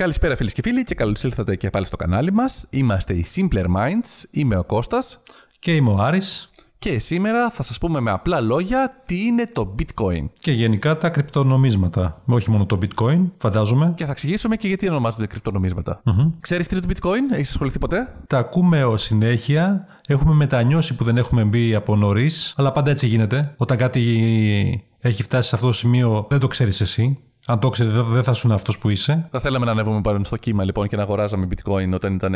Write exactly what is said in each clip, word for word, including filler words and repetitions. Καλησπέρα φίλες και φίλοι και καλώς ήλθατε και πάλι στο κανάλι μας. Είμαστε οι Simpler Minds, είμαι ο Κώστας και είμαι ο Άρης και σήμερα θα σας πούμε με απλά λόγια τι είναι το bitcoin. Και γενικά τα κρυπτονομίσματα, όχι μόνο το bitcoin φαντάζομαι. Και θα εξηγήσουμε και γιατί ονομάζονται κρυπτονομίσματα. Mm-hmm. Ξέρεις τι είναι το bitcoin, έχεις ασχοληθεί ποτέ? Τα ακούμε ως συνέχεια. Έχουμε μετανιώσει που δεν έχουμε μπει από νωρίς, αλλά πάντα έτσι γίνεται. Όταν κάτι έχει φτάσει σε αυτό το σημείο, δεν το ξέρεις εσύ. Αν το ξέρεις, δεν θα σου είναι αυτός που είσαι. Θα θέλαμε να ανέβουμε πάνω στο κύμα λοιπόν και να αγοράζαμε bitcoin όταν ήταν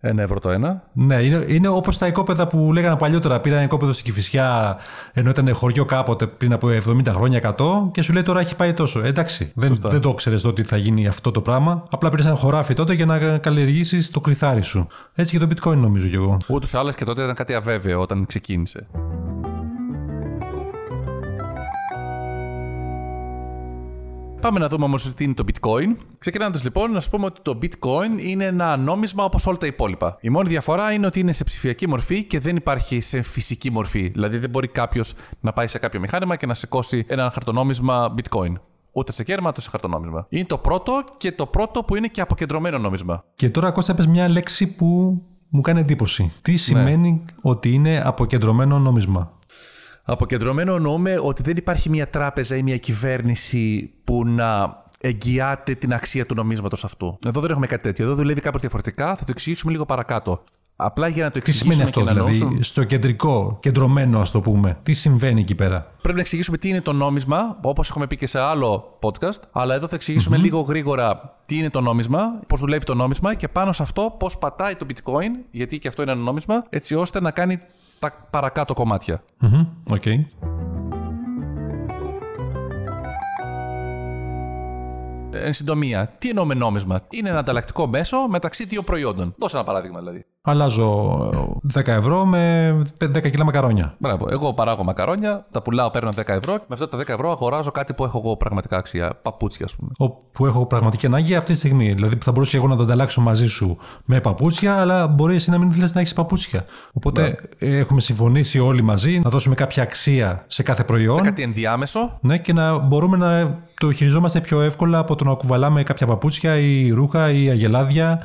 ένα ευρώ το ένα. Ναι, είναι, είναι όπως τα οικόπεδα που λέγανε παλιότερα. Πήραν οικόπεδο στην Κηφισιά, ενώ ήταν χωριό κάποτε πριν από εβδομήντα χρόνια, εκατό, και σου λέει τώρα έχει πάει τόσο. Εντάξει, δεν, δεν το ξέρεις ότι θα γίνει αυτό το πράγμα. Απλά πήρες ένα χωράφι τότε για να καλλιεργήσεις το κριθάρι σου. Έτσι και το bitcoin νομίζω κι εγώ. Ούτως ή άλλως και τότε ήταν κάτι αβέβαιο όταν ξεκίνησε. Πάμε να δούμε όμως τι είναι το bitcoin. Ξεκινώντας λοιπόν, να σας πούμε ότι το bitcoin είναι ένα νόμισμα όπως όλα τα υπόλοιπα. Η μόνη διαφορά είναι ότι είναι σε ψηφιακή μορφή και δεν υπάρχει σε φυσική μορφή. Δηλαδή δεν μπορεί κάποιος να πάει σε κάποιο μηχάνημα και να σηκώσει ένα χαρτονόμισμα bitcoin. Ούτε σε κέρμα, ούτε σε χαρτονόμισμα. Είναι το πρώτο και το πρώτο που είναι και αποκεντρωμένο νόμισμα. Και τώρα, Κώστα, πες μια λέξη που μου κάνει εντύπωση. Τι σημαίνει ναι. ότι είναι αποκεντρωμένο νόμισμα? Αποκεντρωμένο εννοούμε ότι δεν υπάρχει μια τράπεζα ή μια κυβέρνηση που να εγγυάται την αξία του νομίσματος αυτού. Εδώ δεν έχουμε κάτι τέτοιο. Εδώ δουλεύει κάπως διαφορετικά. Θα το εξηγήσουμε λίγο παρακάτω. Απλά για να το εξηγήσουμε. Τι σημαίνει αυτό, δηλαδή, νόμισμα... στο κεντρικό, κεντρωμένο, ας το πούμε. Τι συμβαίνει εκεί πέρα? Πρέπει να εξηγήσουμε τι είναι το νόμισμα, όπως έχουμε πει και σε άλλο podcast. Αλλά εδώ θα εξηγήσουμε mm-hmm. λίγο γρήγορα τι είναι το νόμισμα, πώς δουλεύει το νόμισμα και πάνω σε αυτό πώς πατάει το bitcoin, γιατί και αυτό είναι ένα νόμισμα, έτσι ώστε να κάνει τα παρακάτω κομμάτια. Mm-hmm. Okay. Εν συντομία, τι εννοούμε νόμισμα? Είναι ένα ανταλλακτικό μέσο μεταξύ δύο προϊόντων. Δώσε ένα παράδειγμα δηλαδή. Αλλάζω δέκα ευρώ με δέκα κιλά μακαρόνια. Μπράβο. Εγώ παράγω μακαρόνια, τα πουλάω, παίρνω δέκα ευρώ. Με αυτά τα δέκα ευρώ αγοράζω κάτι που έχω εγώ πραγματικά αξία. Παπούτσια, ας πούμε. Ο, που έχω πραγματική ανάγκη αυτή τη στιγμή. Δηλαδή που θα μπορούσα εγώ να τα ανταλλάξω μαζί σου με παπούτσια, αλλά μπορεί εσύ να μην θέλει να έχει παπούτσια. Οπότε ναι. έχουμε συμφωνήσει όλοι μαζί να δώσουμε κάποια αξία σε κάθε προϊόν. Σε κάτι ενδιάμεσο. Ναι, και να μπορούμε να το χειριζόμαστε πιο εύκολα από το να κουβαλάμε κάποια παπούτσια ή ρούχα ή αγελάδια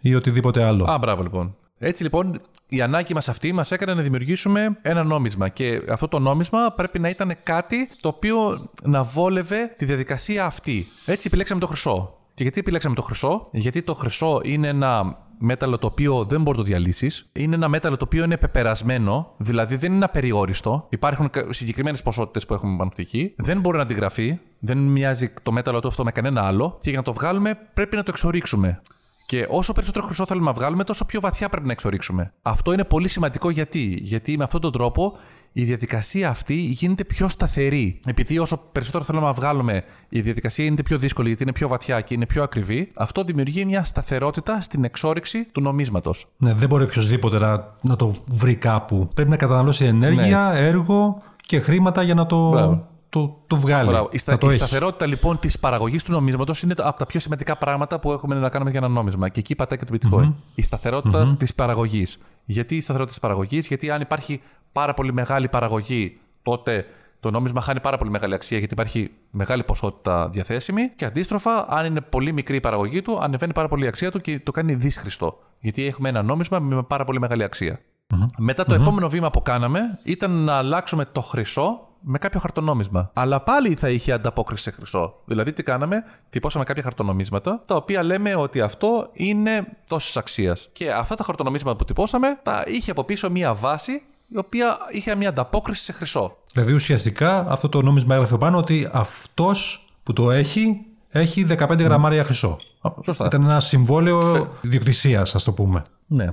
ή οτιδήποτε άλλο. Α, μπράβο λοιπόν. Έτσι λοιπόν, η ανάγκη μας αυτή μας έκανε να δημιουργήσουμε ένα νόμισμα και αυτό το νόμισμα πρέπει να ήταν κάτι το οποίο να βόλευε τη διαδικασία αυτή. Έτσι επιλέξαμε το χρυσό. Και γιατί επιλέξαμε το χρυσό? Γιατί το χρυσό είναι ένα μέταλλο το οποίο δεν μπορεί να το διαλύσεις. Είναι ένα μέταλλο το οποίο είναι πεπερασμένο, δηλαδή δεν είναι απεριόριστο. Υπάρχουν συγκεκριμένες ποσότητες που έχουμε πάνω εκεί. Δεν μπορεί να αντιγραφεί, δεν μοιάζει το μέταλλο το αυτό με κανένα άλλο. Και για να το βγάλουμε πρέπει να το εξορίξουμε. Και όσο περισσότερο χρυσό θέλουμε να βγάλουμε, τόσο πιο βαθιά πρέπει να εξορίξουμε. Αυτό είναι πολύ σημαντικό γιατί, γιατί με αυτόν τον τρόπο η διαδικασία αυτή γίνεται πιο σταθερή. Επειδή όσο περισσότερο θέλουμε να βγάλουμε, η διαδικασία είναι πιο δύσκολη γιατί είναι πιο βαθιά και είναι πιο ακριβή, αυτό δημιουργεί μια σταθερότητα στην εξόριξη του νομίσματος. Ναι, δεν μπορεί οποιοδήποτε να, να το βρει κάπου. Πρέπει να καταναλώσει ενέργεια, ναι. έργο και χρήματα για να το. Μπράβο. Το, το βγάλει. Ωραία, η στα, το η έχει. Σταθερότητα λοιπόν της παραγωγής του νομίσματος είναι από τα πιο σημαντικά πράγματα που έχουμε να κάνουμε για ένα νόμισμα. Και εκεί πατάει και το bitcoin. Mm-hmm. Η σταθερότητα mm-hmm. της παραγωγής. Γιατί η σταθερότητα της παραγωγής? Γιατί αν υπάρχει πάρα πολύ μεγάλη παραγωγή, τότε το νόμισμα χάνει πάρα πολύ μεγάλη αξία γιατί υπάρχει μεγάλη ποσότητα διαθέσιμη. Και αντίστροφα, αν είναι πολύ μικρή η παραγωγή του, ανεβαίνει πάρα πολύ η αξία του και το κάνει δύσχρηστο. Γιατί έχουμε ένα νόμισμα με πάρα πολύ μεγάλη αξία. Mm-hmm. Μετά το mm-hmm. επόμενο βήμα που κάναμε ήταν να αλλάξουμε το χρυσό με κάποιο χαρτονόμισμα. Αλλά πάλι θα είχε ανταπόκριση σε χρυσό. Δηλαδή, τι κάναμε, τυπώσαμε κάποια χαρτονομίσματα, τα οποία λέμε ότι αυτό είναι τόσης αξίας. Και αυτά τα χαρτονομίσματα που τυπώσαμε, τα είχε από πίσω μία βάση, η οποία είχε μία ανταπόκριση σε χρυσό. Δηλαδή, ουσιαστικά, αυτό το νόμισμα έγραφε πάνω ότι αυτός που το έχει, έχει δεκαπέντε γραμμάρια χρυσό. Σωστά. Ήταν ένα συμβόλαιο ιδιοκτησίας, ας το πούμε. Ναι.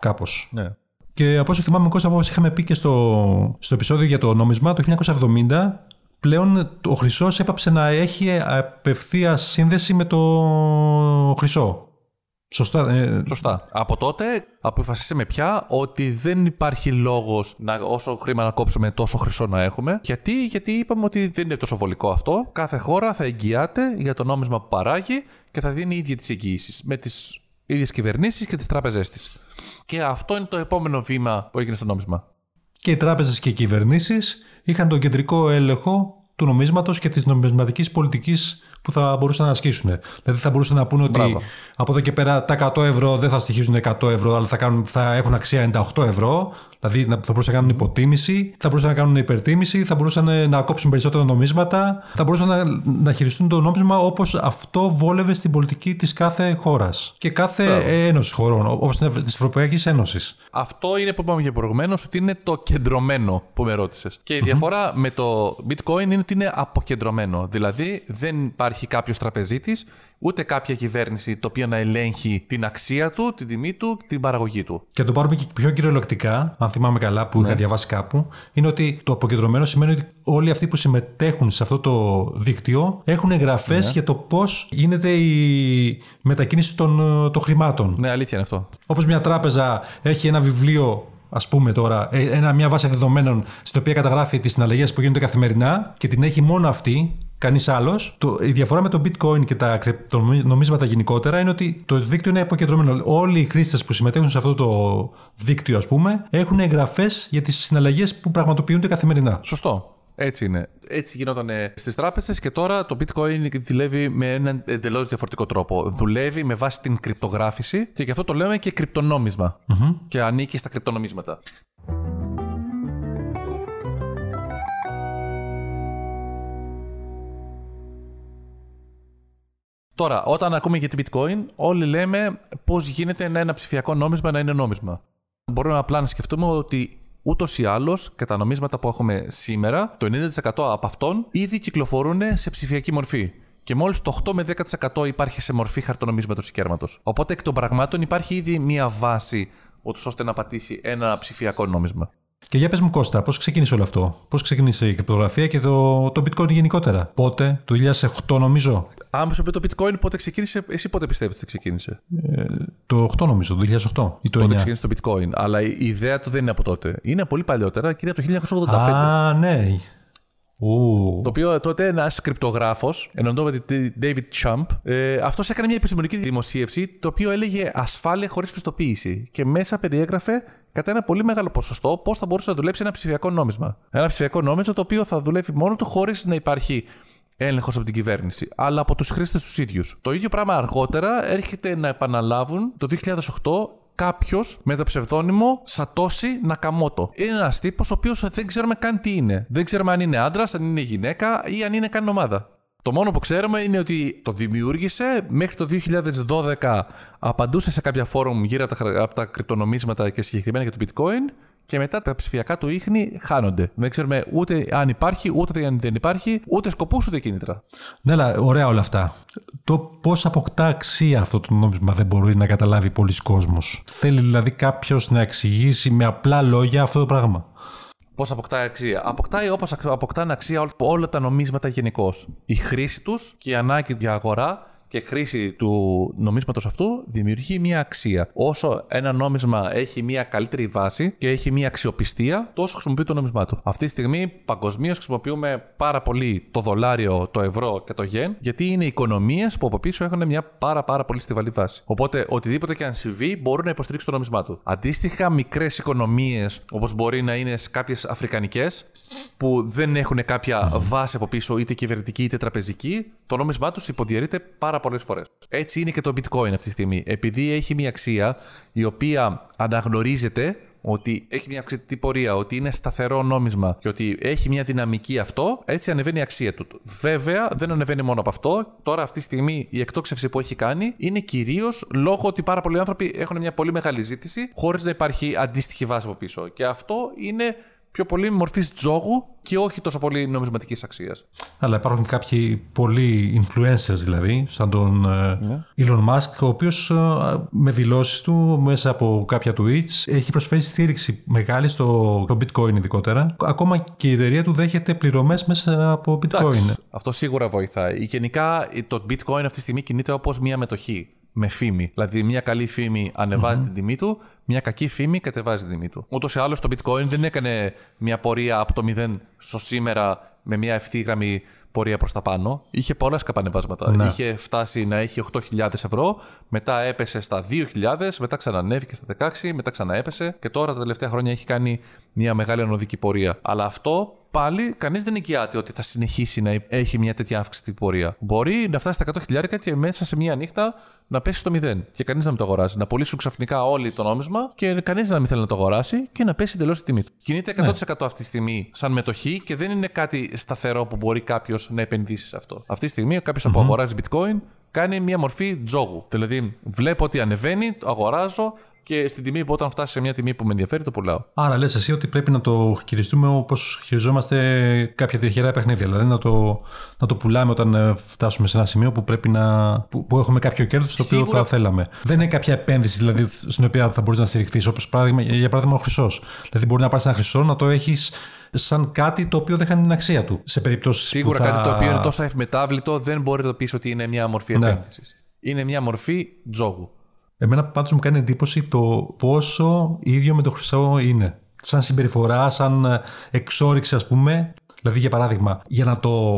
Κάπως. Ναι. Και από όσο θυμάμαι, Κώστα, όπως είχαμε πει και στο, στο επεισόδιο για το νόμισμα, το χίλια εννιακόσια εβδομήντα πλέον ο χρυσός έπαψε να έχει απευθεία σύνδεση με το χρυσό. Σωστά. Ε... Σωστά. Από τότε αποφασίσαμε πια ότι δεν υπάρχει λόγος να όσο χρήμα να κόψουμε τόσο χρυσό να έχουμε. Γιατί, γιατί είπαμε ότι δεν είναι τόσο βολικό αυτό. Κάθε χώρα θα εγγυάται για το νόμισμα που παράγει και θα δίνει ίδια τις εγγυήσεις με τις ίδιες κυβερνήσεις και τις τράπεζές της. Και αυτό είναι το επόμενο βήμα που έγινε στο νόμισμα. Και οι τράπεζες και οι κυβερνήσεις είχαν τον κεντρικό έλεγχο του νομίσματος και της νομισματικής πολιτικής που θα μπορούσαν να ασκήσουν. Δηλαδή θα μπορούσαν να πούνε ότι Μπράβο. από εδώ και πέρα τα εκατό ευρώ δεν θα στοιχίζουν εκατό ευρώ, αλλά θα, κάνουν, θα έχουν αξία ενενήντα οκτώ ευρώ. Δηλαδή θα μπορούσαν να κάνουν υποτίμηση, θα μπορούσαν να κάνουν υπερτίμηση, θα μπορούσαν να κόψουν περισσότερα νομίσματα, θα μπορούσαν να, να χειριστούν το νόμισμα όπως αυτό βόλευε στην πολιτική της κάθε χώρας και κάθε ένωσης χωρών, όπως της Ευρωπαϊκής Ένωσης. Αυτό είναι που είπαμε και προηγουμένως, ότι είναι το κεντρωμένο που με ρώτησες. Και η διαφορά με το bitcoin είναι ότι είναι αποκεντρωμένο. Δηλαδή δεν υπάρχει κάποιος τραπεζίτης, ούτε κάποια κυβέρνηση το οποίο να ελέγχει την αξία του, την τιμή του, την παραγωγή του. Και το πάρουμε και πιο κυριολεκτικά, αν θυμάμαι καλά, που ναι. είχα διαβάσει κάπου, είναι ότι το αποκεντρωμένο σημαίνει ότι όλοι αυτοί που συμμετέχουν σε αυτό το δίκτυο έχουν εγγραφές ναι. για το πώς γίνεται η μετακίνηση των, των χρημάτων. Ναι, αλήθεια είναι αυτό. Όπως μια τράπεζα έχει ένα βιβλίο, ας πούμε τώρα, ένα, μια βάση δεδομένων στην οποία καταγράφει τις συναλλαγές που γίνονται καθημερινά και την έχει μόνο αυτή. Κανείς άλλος. Το, η διαφορά με το bitcoin και τα κρυπτονομίσματα γενικότερα είναι ότι το δίκτυο είναι αποκεντρωμένο. Όλοι οι χρήστες που συμμετέχουν σε αυτό το δίκτυο, ας πούμε, έχουν εγγραφές για τις συναλλαγές που πραγματοποιούνται καθημερινά. Σωστό. Έτσι είναι. Έτσι γινόταν στις τράπεζες και τώρα το bitcoin δουλεύει με έναν εντελώς διαφορετικό τρόπο. Δουλεύει με βάση την κρυπτογράφηση και γι' αυτό το λέμε και κρυπτονόμισμα. Mm-hmm. Και ανήκει στα κρυπτονομίσματα. Τώρα, όταν ακούμε για την bitcoin, όλοι λέμε πώς γίνεται ένα, ένα ψηφιακό νόμισμα να είναι νόμισμα. Μπορούμε απλά να σκεφτούμε ότι ούτως ή άλλως, και τα νομίσματα που έχουμε σήμερα, το ενενήντα τοις εκατό από αυτών ήδη κυκλοφορούν σε ψηφιακή μορφή. Και μόλις το οκτώ με δέκα τοις εκατό υπάρχει σε μορφή χαρτονομίσματος ή κέρματος. Οπότε εκ των πραγμάτων υπάρχει ήδη μία βάση ώστε να πατήσει ένα ψηφιακό νόμισμα. Και για πες μου, Κώστα, πώς ξεκίνησε όλο αυτό? Πώς ξεκίνησε η κρυπτογραφία και το, το bitcoin γενικότερα? Πότε, το δύο χιλιάδες οκτώ νομίζω. Αν μου πει το bitcoin πότε ξεκίνησε, εσύ πότε πιστεύεις ότι ξεκίνησε? Ε, το οκτώ νομίζω, το δύο χιλιάδες οκτώ ή το εννιά. Πότε ξεκίνησε το bitcoin, αλλά η ιδέα του δεν είναι από τότε. Είναι πολύ παλιότερα και είναι από το χίλια εννιακόσια ογδόντα πέντε. Α, ναι. Ooh. Το οποίο τότε ένας κρυπτογράφος, εννοώ με τον David Chaum, ε, αυτός έκανε μια επιστημονική δημοσίευση, το οποίο έλεγε ασφάλεια χωρίς πιστοποίηση. Και μέσα περιέγραφε κατά ένα πολύ μεγάλο ποσοστό πώς θα μπορούσε να δουλέψει ένα ψηφιακό νόμισμα. Ένα ψηφιακό νόμισμα το οποίο θα δουλεύει μόνο του χωρίς να υπάρχει έλεγχος από την κυβέρνηση, αλλά από τους χρήστες τους ίδιους. Το ίδιο πράγμα αργότερα έρχεται να επαναλάβουν το δύο χιλιάδες οκτώ. Κάποιος με το ψευδόνυμο Satoshi Nakamoto. Είναι ένας τύπος ο οποίος δεν ξέρουμε καν τι είναι. Δεν ξέρουμε αν είναι άντρας, αν είναι γυναίκα ή αν είναι καν ομάδα. Το μόνο που ξέρουμε είναι ότι το δημιούργησε, μέχρι το δύο χιλιάδες δώδεκα απαντούσε σε κάποια φόρουμ γύρω από τα κρυπτονομίσματα και συγκεκριμένα για το bitcoin και μετά τα ψηφιακά του ίχνη χάνονται. Δεν ξέρουμε ούτε αν υπάρχει, ούτε αν δεν υπάρχει, ούτε σκοπούς, ούτε κίνητρα. Ναι, αλλά ωραία όλα αυτά. Το πώς αποκτά αξία αυτό το νόμισμα δεν μπορεί να καταλάβει πολλοί κόσμος. Θέλει δηλαδή κάποιος να εξηγήσει με απλά λόγια αυτό το πράγμα. Πώς αποκτά αξία? Αποκτάει όπως αποκτάνε αξία όλα τα νομίσματα γενικώς. Η χρήση τους και η ανάγκη για αγορά και χρήση του νομίσματος αυτού δημιουργεί μια αξία. Όσο ένα νόμισμα έχει μια καλύτερη βάση και έχει μια αξιοπιστία, τόσο χρησιμοποιεί το νόμισμά του. Αυτή τη στιγμή παγκοσμίως χρησιμοποιούμε πάρα πολύ το δολάριο, το ευρώ και το γεν, γιατί είναι οικονομίες που από πίσω έχουν μια πάρα, πάρα πολύ στιβαλή βάση. Οπότε οτιδήποτε και αν συμβεί μπορούν να υποστηρίξουν το νόμισμά του. Αντίστοιχα, μικρές οικονομίες, όπως μπορεί να είναι κάποιες αφρικανικές, που δεν έχουν κάποια βάση από πίσω, είτε κυβερνητική είτε τραπεζική, το νόμισμά του υποδιαιρείται πάρα πολλές φορές. Έτσι είναι και το bitcoin αυτή τη στιγμή. Επειδή έχει μια αξία η οποία αναγνωρίζεται ότι έχει μια αυξητική πορεία, ότι είναι σταθερό νόμισμα και ότι έχει μια δυναμική αυτό, έτσι ανεβαίνει η αξία του. Βέβαια, δεν ανεβαίνει μόνο από αυτό. Τώρα, αυτή τη στιγμή, η εκτόξευση που έχει κάνει είναι κυρίως λόγω ότι πάρα πολλοί άνθρωποι έχουν μια πολύ μεγάλη ζήτηση, χωρίς να υπάρχει αντίστοιχη βάση από πίσω. Και αυτό είναι πιο πολύ μορφής τζόγου και όχι τόσο πολύ νομισματικής αξίας. Αλλά υπάρχουν κάποιοι πολλοί influencers δηλαδή, σαν τον yeah. Elon Musk, ο οποίος με δηλώσεις του μέσα από κάποια tweets έχει προσφέρει στήριξη μεγάλη στο bitcoin ειδικότερα. Ακόμα και η εταιρεία του δέχεται πληρωμές μέσα από bitcoin. Εντάξει, αυτό σίγουρα βοηθάει. Γενικά το bitcoin αυτή τη στιγμή κινείται όπως μια μετοχή. Με φήμη. Δηλαδή, μια καλή φήμη ανεβάζει mm-hmm. την τιμή του, μια κακή φήμη κατεβάζει την τιμή του. Ούτως ή άλλως, το bitcoin δεν έκανε μια πορεία από το μηδέν στο σήμερα με μια ευθύγραμμη πορεία προς τα πάνω. Είχε πολλά σκαπανεβάσματα. Ναι. Είχε φτάσει να έχει οκτώ χιλιάδες ευρώ, μετά έπεσε στα δύο χιλιάδες, μετά ξανανέβηκε στα δεκαέξι, μετά ξαναέπεσε και τώρα τα τελευταία χρόνια έχει κάνει μια μεγάλη ανωδική πορεία. Αλλά αυτό πάλι κανείς δεν εγγυάται ότι θα συνεχίσει να έχει μια τέτοια αύξηση πορεία. Μπορεί να φτάσει στα εκατό χιλιάρικα και μέσα σε μια νύχτα να πέσει στο μηδέν και κανείς να μην το αγοράσει. Να πωλήσουν ξαφνικά όλοι το νόμισμα και κανείς να μην θέλει να το αγοράσει και να πέσει εντελώς η τιμή του. Κινείται εκατό τοις εκατό ναι. αυτή τη στιγμή σαν μετοχή και δεν είναι κάτι σταθερό που μπορεί κάποιος να επενδύσει σε αυτό. Αυτή τη στιγμή κάποιος mm-hmm. που αγοράζει bitcoin κάνει μια μορφή τζόγου. Δηλαδή βλέπω ότι ανεβαίνει, το αγοράζω. Και στην τιμή που όταν φτάσει σε μια τιμή που με ενδιαφέρει, το πουλάω. Άρα, λες εσύ ότι πρέπει να το χειριστούμε όπως χειριζόμαστε κάποια τυχερά παιχνίδια. Δηλαδή, να το, να το πουλάμε όταν φτάσουμε σε ένα σημείο που, πρέπει να, που, που έχουμε κάποιο κέρδος στο σίγουρα... οποίο θα θέλαμε. Δεν είναι κάποια επένδυση δηλαδή, στην οποία θα μπορείς να στηριχθείς. Όπως για παράδειγμα ο χρυσός. Δηλαδή, μπορεί να πάρεις ένα χρυσό, να το έχεις σαν κάτι το οποίο δεν χάνει την αξία του. Σε περιπτώσεις σίγουρα που θα... κάτι το οποίο είναι τόσο ευμετάβλητο, δεν μπορεί να το πεις ότι είναι μια μορφή ναι. επένδυσης. Είναι μια μορφή τζόγου. Εμένα πάντως μου κάνει εντύπωση το πόσο ίδιο με το χρυσό είναι. Σαν συμπεριφορά, σαν εξόριξη ας πούμε. Δηλαδή για παράδειγμα, για να το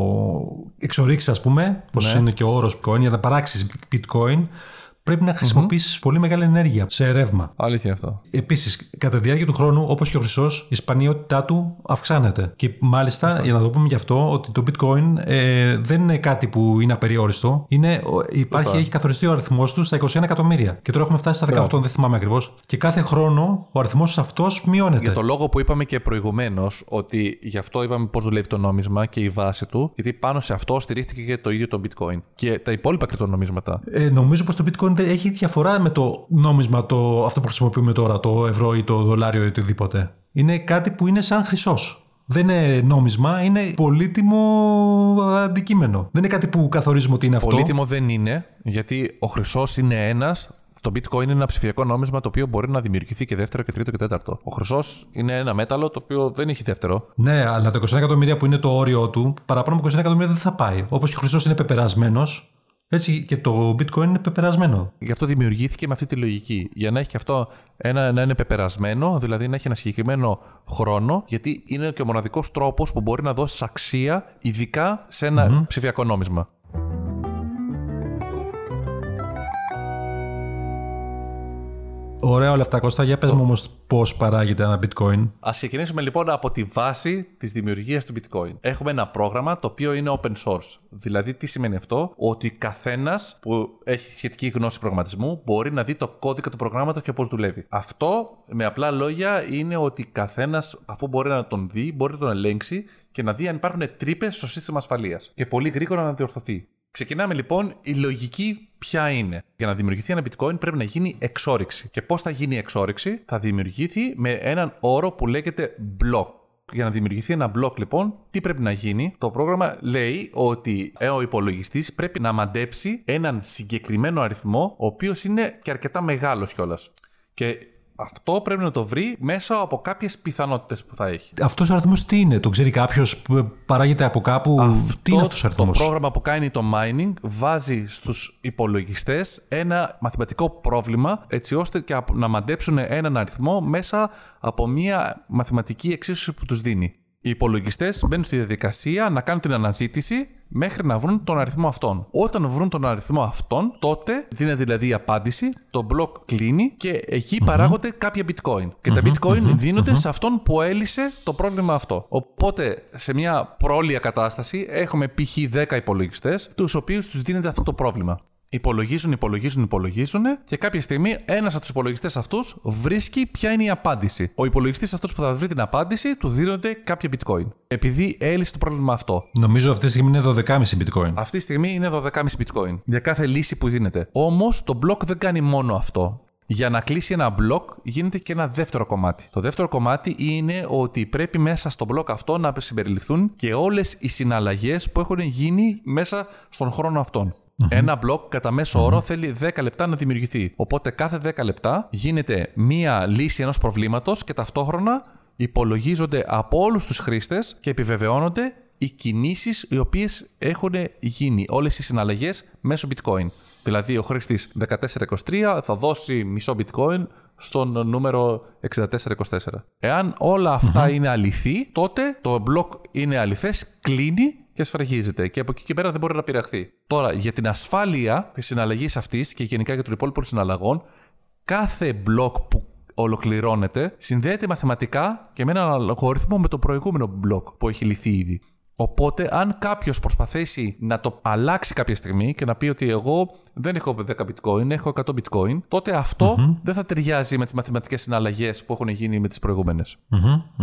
εξορίξεις ας πούμε, όπως ναι. είναι και ο όρος bitcoin, για να παράξεις bitcoin, πρέπει να χρησιμοποιήσεις mm-hmm. πολύ μεγάλη ενέργεια σε ρεύμα. Αλήθεια αυτό. Επίσης, κατά τη διάρκεια του χρόνου, όπως και ο χρυσός, η σπανιότητά του αυξάνεται. Και μάλιστα, Φωστά. για να το πούμε γι' αυτό, ότι το bitcoin ε, δεν είναι κάτι που είναι απεριόριστο. Είναι, υπάρχει, έχει καθοριστεί ο αριθμός του στα είκοσι ένα εκατομμύρια. Και τώρα έχουμε φτάσει στα δεκαοκτώ, yeah. δεν θυμάμαι ακριβώς. Και κάθε χρόνο ο αριθμός αυτός μειώνεται. Για το λόγο που είπαμε και προηγουμένως, ότι γι' αυτό είπαμε πώς δουλεύει το νόμισμα και η βάση του, γιατί πάνω σε αυτό στηρίχθηκε και το ίδιο το bitcoin. Και τα υπόλοιπα κρυπτονομίσματα. Ε, νομίζω πως το bitcoin έχει διαφορά με το νόμισμα το, αυτό που χρησιμοποιούμε τώρα, το ευρώ ή το δολάριο ή οτιδήποτε. Είναι κάτι που είναι σαν χρυσός. Δεν είναι νόμισμα, είναι πολύτιμο αντικείμενο. Δεν είναι κάτι που καθορίζουμε ότι είναι αυτό. Πολύτιμο δεν είναι, γιατί ο χρυσός είναι ένας. Το bitcoin είναι ένα ψηφιακό νόμισμα το οποίο μπορεί να δημιουργηθεί και δεύτερο και τρίτο και τέταρτο. Ο χρυσός είναι ένα μέταλλο το οποίο δεν έχει δεύτερο. Ναι, αλλά τα είκοσι εκατομμύρια που είναι το όριό του, παραπάνω από είκοσι εκατομμύρια δεν θα πάει. Όπως ο χρυσός είναι πεπερασμένος. Έτσι και το bitcoin είναι πεπερασμένο. Γι' αυτό δημιουργήθηκε με αυτή τη λογική. Για να έχει και αυτό ένα, να είναι πεπερασμένο, δηλαδή να έχει ένα συγκεκριμένο χρόνο, γιατί είναι και ο μοναδικός τρόπος που μπορεί να δώσει αξία, ειδικά σε ένα mm-hmm. ψηφιακό νόμισμα. Ωραία όλα αυτά, Κώστα. Για πες μου όμως πώς παράγεται ένα bitcoin. Ας ξεκινήσουμε λοιπόν από τη βάση της δημιουργίας του bitcoin. Έχουμε ένα πρόγραμμα το οποίο είναι open source. Δηλαδή τι σημαίνει αυτό? Ότι καθένας που έχει σχετική γνώση προγραμματισμού μπορεί να δει το κώδικα του προγράμματος και πώς δουλεύει. Αυτό με απλά λόγια είναι ότι καθένας αφού μπορεί να τον δει, μπορεί να τον ελέγξει και να δει αν υπάρχουν τρύπες στο σύστημα ασφαλείας και πολύ γρήγορα να διορθωθεί. Ξεκινάμε λοιπόν, η λογική ποια είναι. Για να δημιουργηθεί ένα bitcoin πρέπει να γίνει εξόρυξη. Και πώς θα γίνει η εξόρυξη? Θα δημιουργηθεί με έναν όρο που λέγεται block. Για να δημιουργηθεί ένα block λοιπόν, τι πρέπει να γίνει? Το πρόγραμμα λέει ότι ο υπολογιστής πρέπει να μαντέψει έναν συγκεκριμένο αριθμό, ο οποίος είναι και αρκετά μεγάλος κιόλας. Και αυτό πρέπει να το βρει μέσα από κάποιες πιθανότητες που θα έχει. Αυτός ο αριθμός τι είναι? Το ξέρει κάποιος? Παράγεται από κάπου? Αυτό, τι είναι αυτός ο αριθμός? Το πρόγραμμα που κάνει το mining βάζει στους υπολογιστές ένα μαθηματικό πρόβλημα, έτσι ώστε και να μαντέψουν έναν αριθμό μέσα από μια μαθηματική εξίσωση που τους δίνει. Οι υπολογιστές μπαίνουν στη διαδικασία να κάνουν την αναζήτηση μέχρι να βρουν τον αριθμό αυτόν. Όταν βρουν τον αριθμό αυτόν, τότε δίνεται δηλαδή η απάντηση, το block κλείνει και εκεί mm-hmm. παράγονται κάποια bitcoin. Και mm-hmm. τα bitcoin mm-hmm. δίνονται mm-hmm. σε αυτόν που έλυσε το πρόβλημα αυτό. Οπότε σε μια πρόλια κατάσταση έχουμε π.χ. δέκα υπολογιστές, τους οποίους τους δίνεται αυτό το πρόβλημα. Υπολογίζουν, υπολογίζουν, υπολογίζουν και κάποια στιγμή ένας από τους υπολογιστές αυτούς βρίσκει ποια είναι η απάντηση. Ο υπολογιστής αυτός που θα βρει την απάντηση του δίνονται κάποια bitcoin. Επειδή έλυσε το πρόβλημα αυτό. Νομίζω αυτή τη στιγμή είναι δώδεκα κόμμα πέντε bitcoin. Αυτή τη στιγμή είναι δώδεκα κόμμα πέντε bitcoin για κάθε λύση που δίνεται. Όμως το block δεν κάνει μόνο αυτό. Για να κλείσει ένα μπλοκ γίνεται και ένα δεύτερο κομμάτι. Το δεύτερο κομμάτι είναι ότι πρέπει μέσα στο μπλοκ αυτό να συμπεριληφθούν και όλες οι συναλλαγές που έχουν γίνει μέσα στον χρόνο αυτόν. Mm-hmm. Ένα μπλοκ κατά μέσο όρο mm-hmm. θέλει δέκα λεπτά να δημιουργηθεί. Οπότε κάθε δέκα λεπτά γίνεται μία λύση ενός προβλήματος και ταυτόχρονα υπολογίζονται από όλους τους χρήστες και επιβεβαιώνονται οι κινήσεις οι οποίες έχουν γίνει, όλες οι συναλλαγές μέσω bitcoin. Δηλαδή ο χρήστης δεκατέσσερα είκοσι τρία θα δώσει μισό bitcoin στον νούμερο εξήντα τέσσερα είκοσι τέσσερα. Εάν όλα αυτά mm-hmm. είναι αληθή, τότε το μπλοκ είναι αληθές, κλείνει και σφραγίζεται και από εκεί και πέρα δεν μπορεί να πειραχθεί. Τώρα, για την ασφάλεια της συναλλαγής αυτής και γενικά για των υπόλοιπων συναλλαγών, κάθε μπλοκ που ολοκληρώνεται, συνδέεται μαθηματικά και με έναν αλγόριθμο με το προηγούμενο μπλοκ που έχει λυθεί ήδη. Οπότε, αν κάποιος προσπαθήσει να το αλλάξει κάποια στιγμή και να πει ότι εγώ δεν έχω δέκα bitcoin, έχω εκατό bitcoin, τότε αυτό mm-hmm. δεν θα ταιριάζει με τις μαθηματικές συναλλαγές που έχουν γίνει με τις προηγούμενες. Mm-hmm.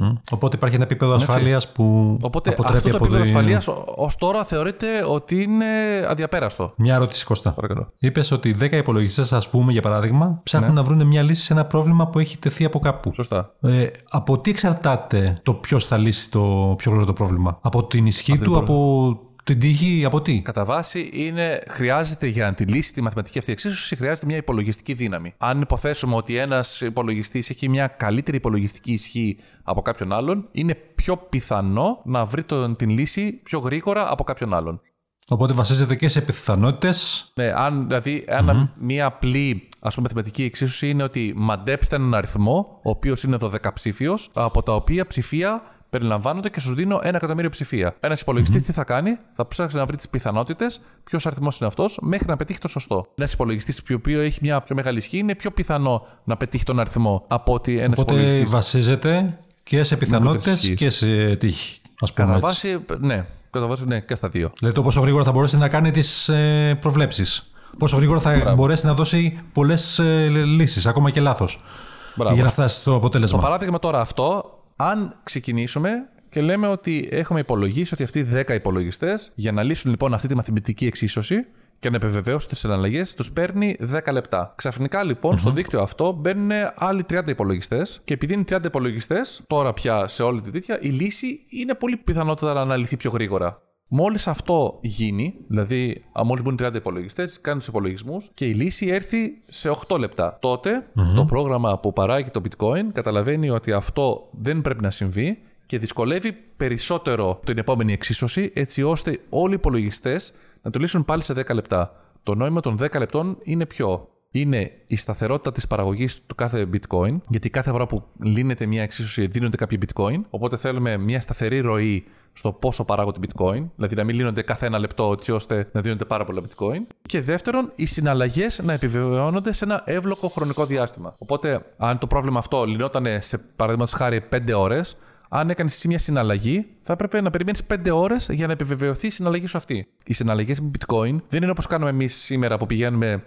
Mm-hmm. Οπότε υπάρχει ένα επίπεδο ασφαλείας που. Οπότε αυτό το επίπεδο ασφαλείας ως τώρα θεωρείται ότι είναι αδιαπέραστο. Μια ερώτηση, Κώστα. Είπες ότι δέκα υπολογιστές, ας πούμε, για παράδειγμα, ψάχνουν ναι. να βρουν μια λύση σε ένα πρόβλημα που έχει τεθεί από κάπου. Σωστά. Ε, από τι εξαρτάται το ποιος θα λύσει το πιο γρήγορο το πρόβλημα? Από την ισχύ από του, το από. Την τύχη, από τι? Κατά βάση, είναι, χρειάζεται για να τη λύσει τη μαθηματική αυτή εξίσωση, χρειάζεται μια υπολογιστική δύναμη. Αν υποθέσουμε ότι ένας υπολογιστής έχει μια καλύτερη υπολογιστική ισχύ από κάποιον άλλον, είναι πιο πιθανό να βρει τον, την λύση πιο γρήγορα από κάποιον άλλον. Οπότε βασίζεται και σε πιθανότητες. Ναι, αν, δηλαδή, mm-hmm. αν μια απλή, ας πούμε, μαθηματική εξίσωση είναι ότι μαντέψτε έναν αριθμό, ο οποίος είναι δωδεκαψήφιος, από τα οποία ψηφία περιλαμβάνονται και σου δίνω ένα εκατομμύριο ψηφία. Ένας υπολογιστής mm-hmm. τι θα κάνει? Θα ψάξει να βρει τις πιθανότητες, ποιος αριθμός είναι αυτός, μέχρι να πετύχει το σωστό. Ένας υπολογιστής που έχει μια πιο μεγάλη ισχύ είναι πιο πιθανό να πετύχει τον αριθμό από ότι ένας υπολογιστής. Οπότε βασίζεται και σε πιθανότητες και σε τύχη. Ας πούμε κατά βάση, ναι, κατά βάση, ναι, και στα δύο. Δηλαδή το πόσο γρήγορα θα μπορέσει να κάνει τις ε, προβλέψεις. Πόσο γρήγορα θα Μπράβο. μπορέσει να δώσει πολλές ε, λύσεις, ακόμα και λάθος. Μπράβο. Για να φτάσει στο αποτέλεσμα. Το παράδειγμα τώρα αυτό. Αν ξεκινήσουμε και λέμε ότι έχουμε υπολογίσει ότι αυτοί οι δέκα υπολογιστές για να λύσουν λοιπόν αυτή τη μαθηματική εξίσωση και να επιβεβαιώσουν τις συναλλαγές, τους παίρνει δέκα λεπτά. Ξαφνικά λοιπόν mm-hmm. στο δίκτυο αυτό μπαίνουν άλλοι τριάντα υπολογιστές και επειδή είναι τριάντα υπολογιστές, τώρα πια σε όλη τη τέτοια, η λύση είναι πολύ πιθανότατα να λυθεί πιο γρήγορα. Μόλις αυτό γίνει, δηλαδή μόλις μπουν τριάντα υπολογιστές, κάνουν τους υπολογισμούς και η λύση έρθει σε οκτώ λεπτά. Τότε mm-hmm. το πρόγραμμα που παράγει το bitcoin καταλαβαίνει ότι αυτό δεν πρέπει να συμβεί και δυσκολεύει περισσότερο την επόμενη εξίσωση, έτσι ώστε όλοι οι υπολογιστές να το λύσουν πάλι σε δέκα λεπτά. Το νόημα των δέκα λεπτών είναι ποιο? Είναι η σταθερότητα της παραγωγής του κάθε bitcoin, γιατί κάθε φορά που λύνεται μια εξίσωση δίνονται κάποια bitcoin, οπότε θέλουμε μια σταθερή ροή στο πόσο παράγονται bitcoin, δηλαδή να μην λύνονται κάθε ένα λεπτό έτσι ώστε να δίνονται πάρα πολλά bitcoin. Και δεύτερον, οι συναλλαγές να επιβεβαιώνονται σε ένα εύλογο χρονικό διάστημα. Οπότε, αν το πρόβλημα αυτό λυνόταν σε παραδείγματος χάρη πέντε ώρες, αν έκανες εσύ μια συναλλαγή, θα έπρεπε να περιμένεις πέντε ώρες για να επιβεβαιωθεί η συναλλαγή σου αυτή. Οι συναλλαγές με bitcoin δεν είναι όπως κάνουμε εμείς σήμερα που πηγαίνουμε.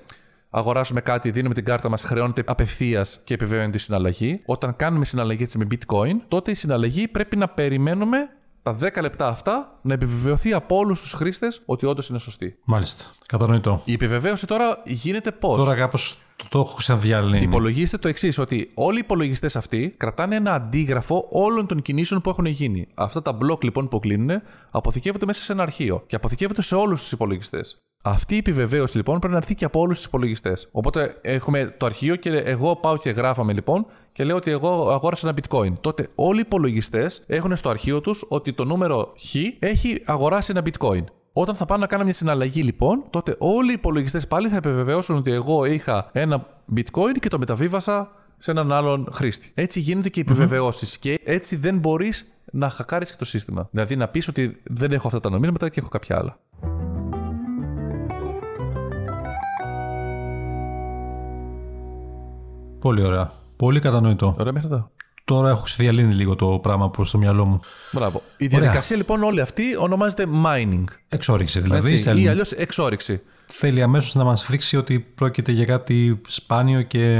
Αγοράζουμε κάτι, δίνουμε την κάρτα μας, χρεώνεται απευθείας και επιβεβαιώνει τη συναλλαγή. Όταν κάνουμε συναλλαγές με bitcoin, τότε η συναλλαγή πρέπει να περιμένουμε τα δέκα λεπτά αυτά να επιβεβαιωθεί από όλους τους χρήστες ότι όντως είναι σωστή. Μάλιστα. Κατανοητό. Η επιβεβαίωση τώρα γίνεται πώς? Τώρα κάπως το έχω ξαναδιαλύνει. Υπολογίστε το εξής, ότι όλοι οι υπολογιστές αυτοί κρατάνε ένα αντίγραφο όλων των κινήσεων που έχουν γίνει. Αυτά τα μπλοκ λοιπόν που κλείνουν αποθηκεύονται μέσα σε ένα αρχείο και αποθηκεύονται σε όλους τους υπολογιστές. Αυτή η επιβεβαίωση λοιπόν πρέπει να έρθει και από όλους τους υπολογιστές. Οπότε έχουμε το αρχείο και εγώ πάω και γράφαμε λοιπόν και λέω ότι εγώ αγόρασα ένα bitcoin. Τότε όλοι οι υπολογιστές έχουν στο αρχείο τους ότι το νούμερο χ έχει αγοράσει ένα bitcoin. Όταν θα πάω να κάνω μια συναλλαγή λοιπόν, τότε όλοι οι υπολογιστές πάλι θα επιβεβαιώσουν ότι εγώ είχα ένα bitcoin και το μεταβίβασα σε έναν άλλον χρήστη. Έτσι γίνονται και οι επιβεβαιώσεις mm-hmm. και έτσι δεν μπορείς να χακάρεις το σύστημα. Δηλαδή να πεις ότι δεν έχω αυτά τα νομίσματα και έχω κάποια άλλα. Πολύ ωραία. Πολύ κατανοητό. Ωραία μέχρι εδώ. Τώρα έχω ξεδιαλύνει λίγο το πράγμα προς το μυαλό μου. Μπράβο. Η διαδικασία ωραία. λοιπόν όλη αυτή ονομάζεται mining. Εξόριξη δηλαδή. Έτσι, ή αλλιώς εξόριξη. Θέλει αμέσως να μας δείξει ότι πρόκειται για κάτι σπάνιο και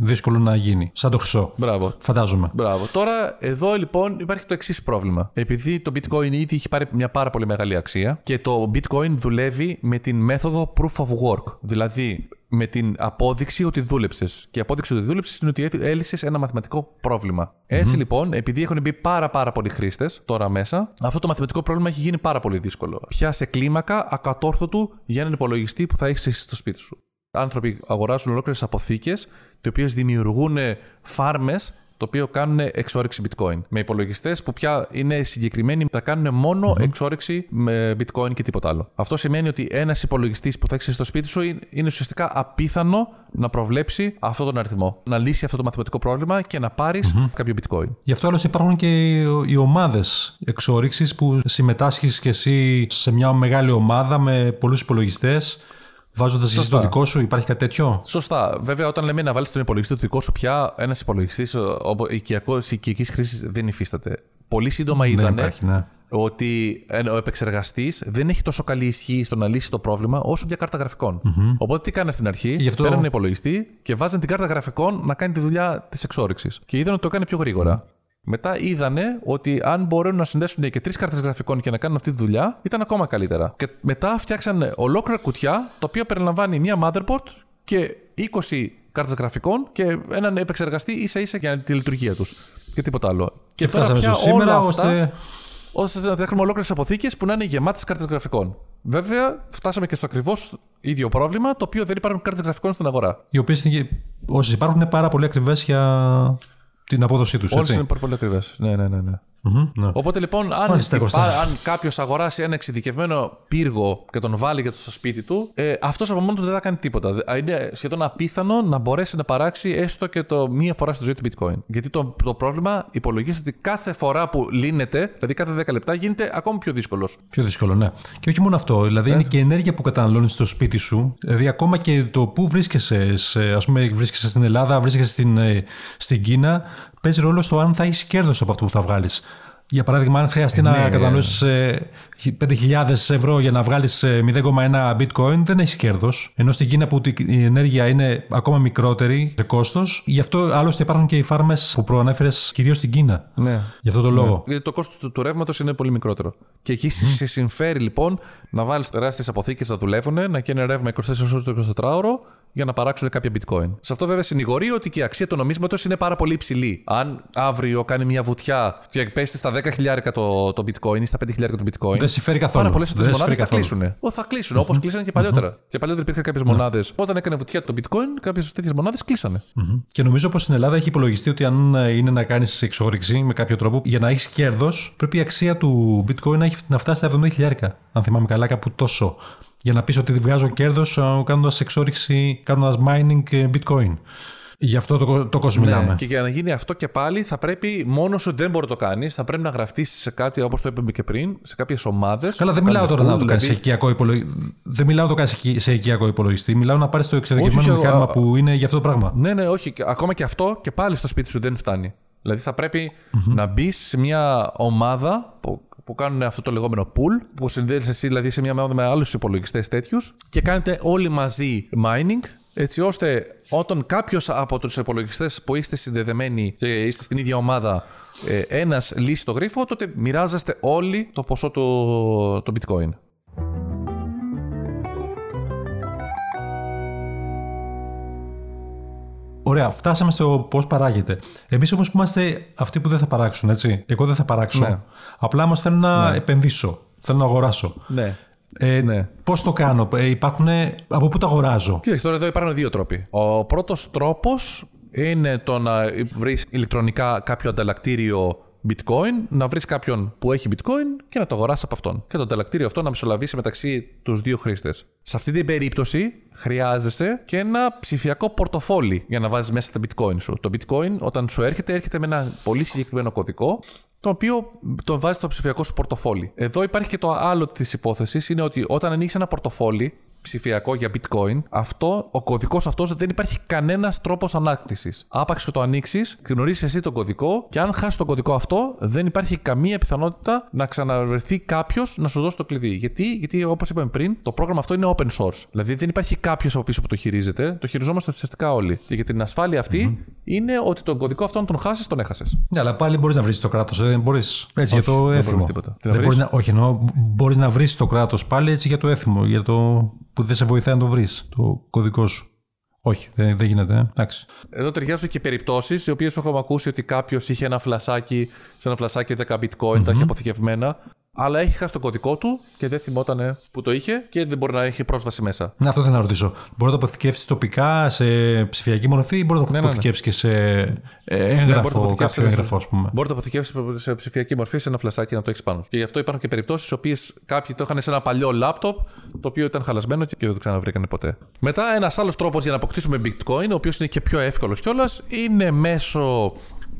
δύσκολο να γίνει. Σαν το χρυσό. Μπράβο. Φαντάζομαι. Μπράβο. Τώρα εδώ λοιπόν υπάρχει το εξής πρόβλημα. Επειδή το bitcoin ήδη έχει πάρει μια πάρα πολύ μεγάλη αξία και το bitcoin δουλεύει με την μέθοδο proof of work. Δηλαδή με την απόδειξη ότι δούλεψες. Και η απόδειξη ότι δούλεψες είναι ότι έλυσες ένα μαθηματικό πρόβλημα. Έτσι mm-hmm. λοιπόν, επειδή έχουν μπει πάρα πάρα πολλοί χρήστες τώρα μέσα, αυτό το μαθηματικό πρόβλημα έχει γίνει πάρα πολύ δύσκολο. Πια σε κλίμακα ακατόρθωτου για έναν υπολογιστή που θα έχεις εσύ στο σπίτι σου. Άνθρωποι αγοράζουν ολόκληρες αποθήκες, οι οποίες δημιουργούν φάρμες, το οποίο κάνουν εξόρυξη bitcoin. Με υπολογιστές που πια είναι συγκεκριμένοι να κάνουν μόνο mm-hmm. εξόρυξη με bitcoin και τίποτα άλλο. Αυτό σημαίνει ότι ένας υπολογιστής που θα έχεις στο σπίτι σου είναι ουσιαστικά απίθανο να προβλέψει αυτόν τον αριθμό. Να λύσει αυτό το μαθηματικό πρόβλημα και να πάρεις mm-hmm. κάποιο bitcoin. Γι' αυτό άλλως υπάρχουν και οι ομάδες εξόρυξης που συμμετάσχεις κι εσύ σε μια μεγάλη ομάδα με πολλούς υπολογιστές. βάζοντας εσύ το δικό σου, υπάρχει κάτι τέτοιο. Σωστά. Βέβαια, όταν λέμε να βάλεις τον υπολογιστή του δικό σου πια, ένας υπολογιστής οικιακής χρήσης δεν υφίσταται. Πολύ σύντομα είδανε ναι, υπάρχει, ναι. ότι ο επεξεργαστής δεν έχει τόσο καλή ισχύ στο να λύσει το πρόβλημα όσο μια κάρτα γραφικών. Mm-hmm. Οπότε τι κάνανε στην αρχή, αυτό... πέραν υπολογιστή και βάζανε την κάρτα γραφικών να κάνει τη δουλειά της εξόρυξης. Και είδαν ότι το έκανε πιο γρήγορα. Mm. Μετά είδανε ότι αν μπορούν να συνδέσουν και τρεις κάρτες γραφικών και να κάνουν αυτή τη δουλειά, ήταν ακόμα καλύτερα. Και μετά φτιάξανε ολόκληρα κουτιά, το οποίο περιλαμβάνει μία motherboard και είκοσι κάρτες γραφικών και έναν επεξεργαστή ίσα ίσα για τη λειτουργία τους. Και τίποτα άλλο. Και, και τώρα πια όλα αυτά, ώστε... ώστε να φτιάχνουμε ολόκληρες αποθήκες που να είναι γεμάτες κάρτες γραφικών. Βέβαια, φτάσαμε και στο ακριβώς ίδιο πρόβλημα, το οποίο δεν υπάρχουν κάρτες γραφικών στην αγορά. Οι οποίες όσες υπάρχουν είναι πάρα πολύ ακριβές για... την απόδοσή τους. Όλες είναι πάρα πολύ ακριβές. Ναι, ναι, ναι. ναι. Mm-hmm, ναι. Οπότε λοιπόν, αν, αν κάποιος αγοράσει ένα εξειδικευμένο πύργο και τον βάλει για το στο σπίτι του, ε, αυτός από μόνο του δεν θα κάνει τίποτα. Είναι σχεδόν απίθανο να μπορέσει να παράξει έστω και το μία φορά στη ζωή του Bitcoin. Γιατί το, το πρόβλημα υπολογίζει ότι κάθε φορά που λύνεται, δηλαδή κάθε δέκα λεπτά, γίνεται ακόμη πιο δύσκολο. Πιο δύσκολο, ναι. Και όχι μόνο αυτό. Δηλαδή ε. είναι και η ενέργεια που καταναλώνεις στο σπίτι σου. Δηλαδή ακόμα και το που βρίσκεσαι. Σε, ας πούμε, βρίσκεσαι στην Ελλάδα, βρίσκεσαι στην, στην Κίνα. Παίζει ρόλο στο αν θα έχεις κέρδος από αυτό που θα βγάλεις. Για παράδειγμα, αν χρειαστεί ε, ναι, να καταναλώσεις ε, πέντε χιλιάδες ευρώ για να βγάλεις μηδέν κόμμα ένα bitcoin, δεν έχεις κέρδος. Ενώ στην Κίνα που η ενέργεια είναι ακόμα μικρότερη σε κόστος, γι' αυτό άλλωστε υπάρχουν και οι φάρμες που προανέφερες κυρίως στην Κίνα. Ναι. Γι' αυτό το λόγο. Ναι. Γιατί το κόστος του, του ρεύματος είναι πολύ μικρότερο. Και εκεί mm. σε συμφέρει λοιπόν να βάλεις τεράστιες αποθήκες να δουλεύουν, να κάνει ρεύμα είκοσι τέσσερις ώρες το εικοσιτετράωρο. Για να παράξουν κάποια bitcoin. Σε αυτό βέβαια συνηγορεί ότι και η αξία του νομίσματος είναι πάρα πολύ υψηλή. Αν αύριο κάνει μια βουτιά και πέσει στα δέκα χιλιάδες το, το bitcoin ή στα πέντε χιλιάδες το bitcoin. Δεν συμφέρει καθόλου. Πάρα πολλές αυτές τις μονάδες θα κλείσουν. Ό, θα κλείσουν όπως κλείσανε και παλιότερα. Και παλιότερα υπήρχαν κάποιες μονάδες. Όταν έκανε βουτιά το bitcoin, κάποιες τέτοιες μονάδες κλείσανε. Και νομίζω πως στην Ελλάδα έχει υπολογιστεί ότι αν είναι να κάνεις εξόρυξη με κάποιο τρόπο, για να έχεις κέρδος, πρέπει η αξία του bitcoin να φτάσει στα εβδομήντα χιλιάδες. Αν θυμάμαι καλά, κάπου τόσο. Για να πεις ότι βγάζω κέρδος κάνοντας εξόρυξη, κάνοντας mining bitcoin. Γι' αυτό το, το κόσμο μιλάμε. Ναι, και για να γίνει αυτό και πάλι θα πρέπει μόνος σου δεν μπορεί να το κάνεις. Θα πρέπει να γραφτείς σε κάτι, όπως το είπαμε και πριν, σε κάποιες ομάδες. Καλά, δεν μιλάω τώρα να το κάνεις σε οικιακό υπολογιστή. Μιλάω να πάρεις το εξειδικευμένο μηχάνημα που είναι για αυτό το πράγμα. Ναι, ναι, όχι. Ακόμα και αυτό και πάλι στο σπίτι σου δεν φτάνει. Δηλαδή θα πρέπει mm-hmm. να μπεις σε μια ομάδα που, που κάνουν αυτό το λεγόμενο pool, που συνδέεσαι εσύ δηλαδή σε μια ομάδα με άλλους υπολογιστές τέτοιους και κάνετε όλοι μαζί mining, έτσι ώστε όταν κάποιος από τους υπολογιστές που είστε συνδεδεμένοι και είστε στην ίδια ομάδα, ένας λύσει το γρίφο, τότε μοιράζεστε όλοι το ποσό του το bitcoin. Ωραία, φτάσαμε στο πώς παράγεται. Εμείς όμως που είμαστε αυτοί που δεν θα παράξουν, έτσι. Εγώ δεν θα παράξω. Ναι. Απλά όμως θέλω να ναι. επενδύσω, θέλω να αγοράσω. Ναι. Ε, ναι. Πώς το κάνω, ε, υπάρχουν, από πού τα αγοράζω. Κοίταξε, τώρα εδώ υπάρχουν δύο τρόποι. Ο πρώτος τρόπος είναι το να βρεις ηλεκτρονικά κάποιο ανταλλακτήριο bitcoin, να βρεις κάποιον που έχει bitcoin και να το αγοράσεις από αυτόν. Και το ανταλλακτήριο αυτό να μεσολαβήσει μεταξύ τους δύο χρήστες. Σε αυτή την περίπτωση χρειάζεσαι και ένα ψηφιακό πορτοφόλι για να βάζεις μέσα τα bitcoin σου. Το bitcoin όταν σου έρχεται, έρχεται με ένα πολύ συγκεκριμένο κωδικό, το οποίο τον βάζεις στο ψηφιακό σου πορτοφόλι. Εδώ υπάρχει και το άλλο της υπόθεσης, είναι ότι όταν ανοίξεις ένα πορτοφόλι ψηφιακό για bitcoin, αυτό, ο κωδικός αυτός δεν υπάρχει κανένας τρόπος ανάκτησης. Άπαξ και το ανοίξεις, γνωρίζεις εσύ τον κωδικό και αν χάσεις τον κωδικό αυτό, δεν υπάρχει καμία πιθανότητα να ξαναβρεθεί κάποιος να σου δώσει το κλειδί. Γιατί, Γιατί όπως είπαμε πριν, το πρόγραμμα αυτό είναι open source. Δηλαδή δεν υπάρχει κάποιος από πίσω που το χειρίζεται, το χειριζόμαστε ουσιαστικά όλοι. Και για την ασφάλεια αυτή mm-hmm. είναι ότι τον κωδικό αυτό, αν τον χάσεις, τον έχασες. Ναι, αλλά πάλι μπορείς να βρεις το κράτος. Δεν μπορείς. Έτσι, όχι, για το έθιμο. Όχι, εννοώ μπορείς να βρεις το κράτος πάλι έτσι για το έθιμο. Για το που δεν σε βοηθάει να το βρεις, το κωδικό σου. Όχι, δεν, δεν γίνεται. Ε. Εντάξει. Εδώ ταιριάζουν και περιπτώσεις οι οποίες έχουμε ακούσει ότι κάποιος είχε ένα φλασάκι, σε ένα φλασάκι δέκα bitcoin, mm-hmm. τα είχε αποθηκευμένα. Αλλά έχει χάσει το κωδικό του και δεν θυμόταν που το είχε και δεν μπορεί να έχει πρόσβαση μέσα. Ναι, αυτό θέλω να ρωτήσω. Μπορεί να το αποθηκεύσει τοπικά σε ψηφιακή μορφή ή μπορεί να το ναι, αποθηκεύσει ναι, ναι. και σε έγγραφο, ναι, κάποιο έγγραφο, ας πούμε. Μπορεί να το αποθηκεύσει σε ψηφιακή μορφή σε ένα φλασάκι να το έχει πάνω. Και γι' αυτό υπάρχουν και περιπτώσεις στις οποίες κάποιοι το είχαν σε ένα παλιό λάπτοπ το οποίο ήταν χαλασμένο και δεν το ξαναβρήκανε ποτέ. Μετά, ένας άλλος τρόπος για να αποκτήσουμε bitcoin, ο οποίος είναι και πιο εύκολος κιόλας, είναι μέσω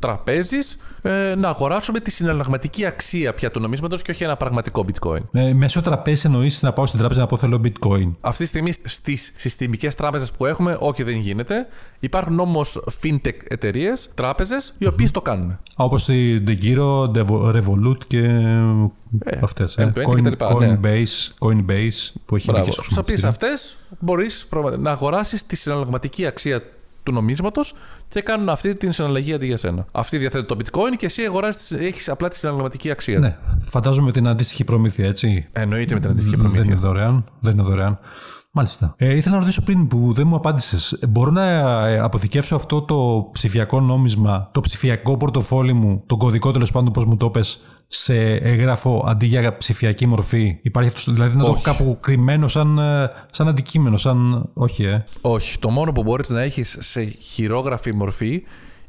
τραπέζης ε, να αγοράσουμε τη συναλλαγματική αξία πια του νομίσματος και όχι ένα πραγματικό bitcoin. Ε, μέσω τραπέζι εννοείς να πάω στην τράπεζα να πω θέλω bitcoin. Αυτή τη στιγμή στις συστημικές τράπεζες που έχουμε, όχι δεν γίνεται. Υπάρχουν όμως fintech εταιρείες, τράπεζες, οι οποίες mm-hmm. το κάνουν. Όπως η DeGiro, Revolut και ε, αυτές. Ε, Coin, και λοιπά, Coinbase, ναι. Coinbase που έχει μπει και στις οποίες αυτές μπορείς να αγοράσεις τη συναλλαγματική αξία του νομίσματος και κάνουν αυτή την συναλλαγή αντί για σένα. Αυτή διαθέτει το bitcoin και εσύ αγοράζεις, έχεις απλά τη συναλλαγματική αξία. Ναι. Φαντάζομαι την αντίστοιχη προμήθεια, έτσι. Εννοείται με την αντίστοιχη προμήθεια. Δεν είναι δωρεάν. Δεν είναι δωρεάν. Μάλιστα. Ε, ήθελα να ρωτήσω πριν που δεν μου απάντησες. Μπορώ να αποθηκεύσω αυτό το ψηφιακό νόμισμα, το ψηφιακό πορτοφόλι μου, τον κωδικό τέλος πάντων, πώς μου το πες, σε έγγραφο αντί για ψηφιακή μορφή? Υπάρχει αυτό, δηλαδή να το έχω κάπου κρυμμένο σαν, σαν αντικείμενο, σαν. Όχι, ε. Όχι. Το μόνο που μπορείς να έχεις σε χειρόγραφη μορφή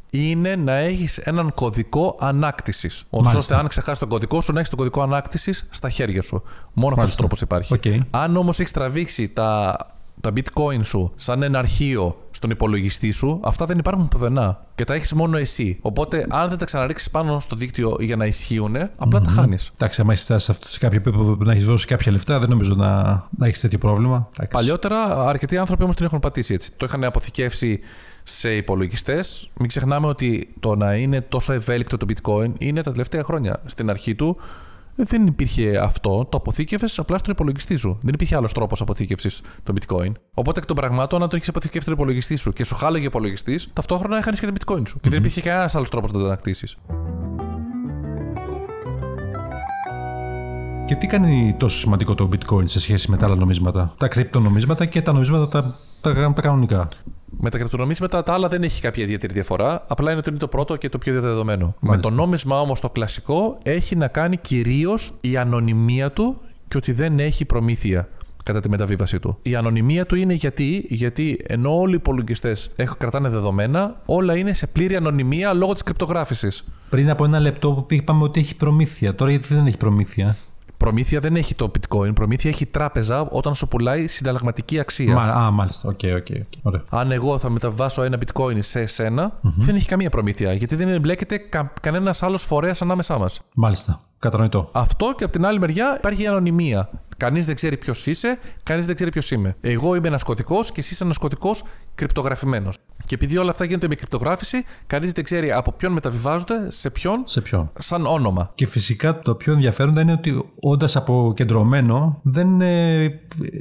είναι να έχεις έναν κωδικό ανάκτησης. Ώστε αν ξεχάσεις τον κωδικό σου, να έχεις τον κωδικό ανάκτησης στα χέρια σου. Μόνο αυτός ο τρόπος υπάρχει. Okay. Αν όμως έχεις τραβήξει τα, τα bitcoin σου σαν ένα αρχείο στον υπολογιστή σου, αυτά δεν υπάρχουν πουθενά και τα έχεις μόνο εσύ. Οπότε, αν δεν τα ξαναρίξεις πάνω στο δίκτυο για να ισχύουν, απλά mm-hmm. τα χάνεις. Εντάξει, άμα έχεις φτάσει σε κάποιο επίπεδο να έχεις δώσει κάποια λεφτά, δεν νομίζω να, να έχεις τέτοιο πρόβλημα. Εντάξει. Παλιότερα, αρκετοί άνθρωποι όμως την έχουν πατήσει έτσι. Το είχαν αποθηκεύσει σε υπολογιστές. Μην ξεχνάμε ότι το να είναι τόσο ευέλικτο το bitcoin είναι τα τελευταία χρόνια. Στην αρχή του δεν υπήρχε αυτό. Το αποθήκευσες απλά στον υπολογιστή σου. Δεν υπήρχε άλλος τρόπος αποθήκευσης το bitcoin. Οπότε εκ των πραγμάτων, αν το έχεις αποθηκεύσει στον υπολογιστή σου και σου χάλαγε ο υπολογιστής, ταυτόχρονα έχανες και το bitcoin σου. Mm-hmm. Και δεν υπήρχε κανένας άλλος τρόπος να το ανακτήσεις. Και τι κάνει τόσο σημαντικό το bitcoin σε σχέση με τα άλλα νομίσματα? Τα κρυπτονομίσματα και τα νομίσματα τα, τα, τα κανονικά. Με τα κρυπτονομίσματα τα άλλα δεν έχει κάποια ιδιαίτερη διαφορά. Απλά είναι ότι είναι το πρώτο και το πιο διαδεδομένο. Μάλιστα. Με το νόμισμα όμως το κλασικό έχει να κάνει κυρίως η ανωνυμία του και ότι δεν έχει προμήθεια κατά τη μεταβίβασή του. Η ανωνυμία του είναι γιατί, γιατί ενώ όλοι οι υπολογιστές έχουν, κρατάνε δεδομένα, όλα είναι σε πλήρη ανωνυμία λόγω της κρυπτογράφησης. Πριν από ένα λεπτό είπαμε ότι έχει προμήθεια. Τώρα γιατί δεν έχει προμήθεια? Προμήθεια δεν έχει το bitcoin. Προμήθεια έχει τράπεζα όταν σου πουλάει συναλλαγματική αξία. Α, μάλιστα. Οκ, οκ, οκ. Αν εγώ θα μεταβάσω ένα bitcoin σε εσένα, mm-hmm. δεν έχει καμία προμήθεια. Γιατί δεν εμπλέκεται κα- κανένας άλλος φορέας ανάμεσά μας. Μάλιστα. Κατανοητό. Αυτό και από την άλλη μεριά υπάρχει η ανωνυμία. Κανείς δεν ξέρει ποιος είσαι, κανείς δεν ξέρει ποιος είμαι. Εγώ είμαι ένας κωδικός και εσύ είσαι ένας κωδικός κρυπτογραφημένος. Και επειδή όλα αυτά γίνονται με κρυπτογράφηση, κανείς δεν ξέρει από ποιον μεταβιβάζονται, σε ποιον, σε ποιον, σαν όνομα. Και φυσικά το πιο ενδιαφέρον είναι ότι όντας αποκεντρωμένο, δεν ε,